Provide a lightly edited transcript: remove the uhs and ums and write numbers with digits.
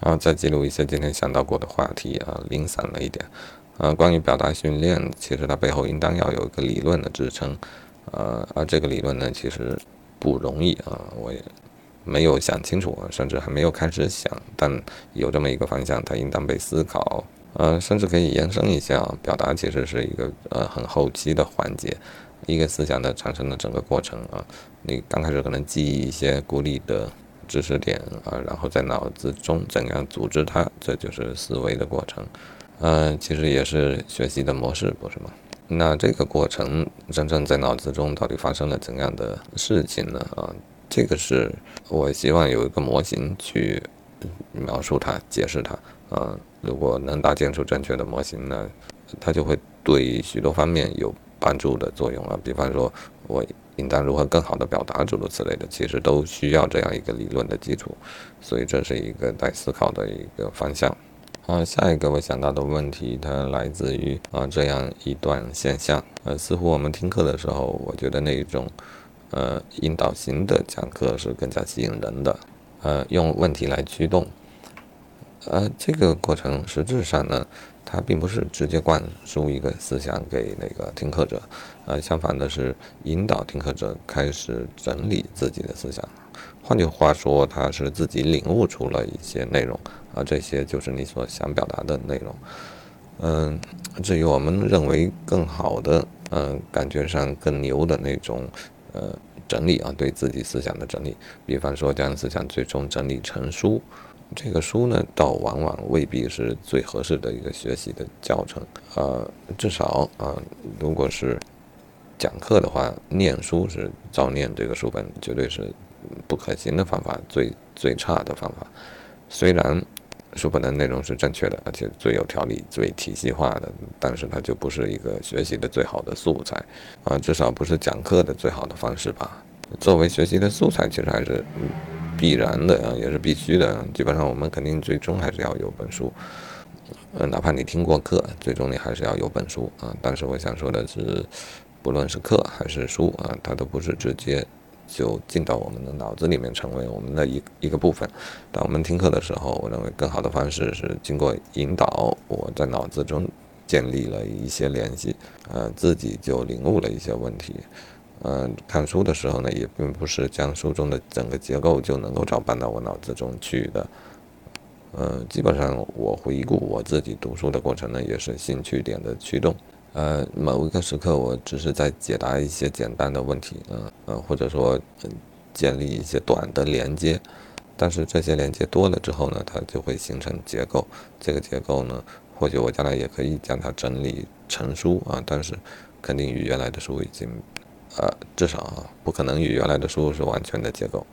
然后再记录一些今天想到过的话题啊，零散了一点。关于表达训练，其实它背后应当要有一个理论的支撑，而这个理论呢，其实不容易啊，我也没有想清楚，甚至还没有开始想，但有这么一个方向，它应当被思考。甚至可以延伸一下啊，表达其实是一个很后期的环节，一个思想的产生的整个过程啊，你刚开始可能记忆一些孤立的知识点啊，然后在脑子中怎样组织它，这就是思维的过程。其实也是学习的模式，不是吗？那这个过程真正在脑子中到底发生了怎样的事情呢？啊，这个是我希望有一个模型去描述它、解释它。如果能搭建出正确的模型呢，它就会对许多方面有帮助的作用啊。比方说，我应当如何更好的表达诸如此类的，其实都需要这样一个理论的基础。所以这是一个待思考的一个方向。下一个我想到的问题，它来自于这样一段现象。似乎我们听课的时候，我觉得那一种引导型的讲课是更加吸引人的，用问题来驱动。这个过程实质上呢，它并不是直接灌输一个思想给那个听课者，相反的是引导听课者开始整理自己的思想。换句话说，他是自己领悟出了一些内容，这些就是你所想表达的内容。至于我们认为更好的，感觉上更牛的那种，整理啊，对自己思想的整理，比方说将思想最终整理成书，这个书呢，倒往往未必是最合适的一个学习的教程。至少如果是讲课的话，念书是照念这个书本，绝对是不可行的方法，最差的方法。虽然书本的内容是正确的，而且最有条理、最体系化的，但是它就不是一个学习的最好的素材啊，至少不是讲课的最好的方式吧。作为学习的素材，其实还是必然的啊，也是必须的。基本上我们肯定最终还是要有本书，哪怕你听过课，最终你还是要有本书啊。但是我想说的是，不论是课还是书啊，它都不是直接就进到我们的脑子里面，成为我们的一个部分。当我们听课的时候，我认为更好的方式是经过引导，我在脑子中建立了一些联系，自己就领悟了一些问题。看书的时候呢，也并不是将书中的整个结构就能够照搬到我脑子中去的。基本上我回顾我自己读书的过程呢，也是兴趣点的驱动。某一个时刻，我只是在解答一些简单的问题，或者说建立一些短的连接，但是这些连接多了之后呢，它就会形成结构。这个结构呢，或许我将来也可以将它整理成书啊，但是肯定与原来的书已经，至少不可能与原来的书是完全的结构。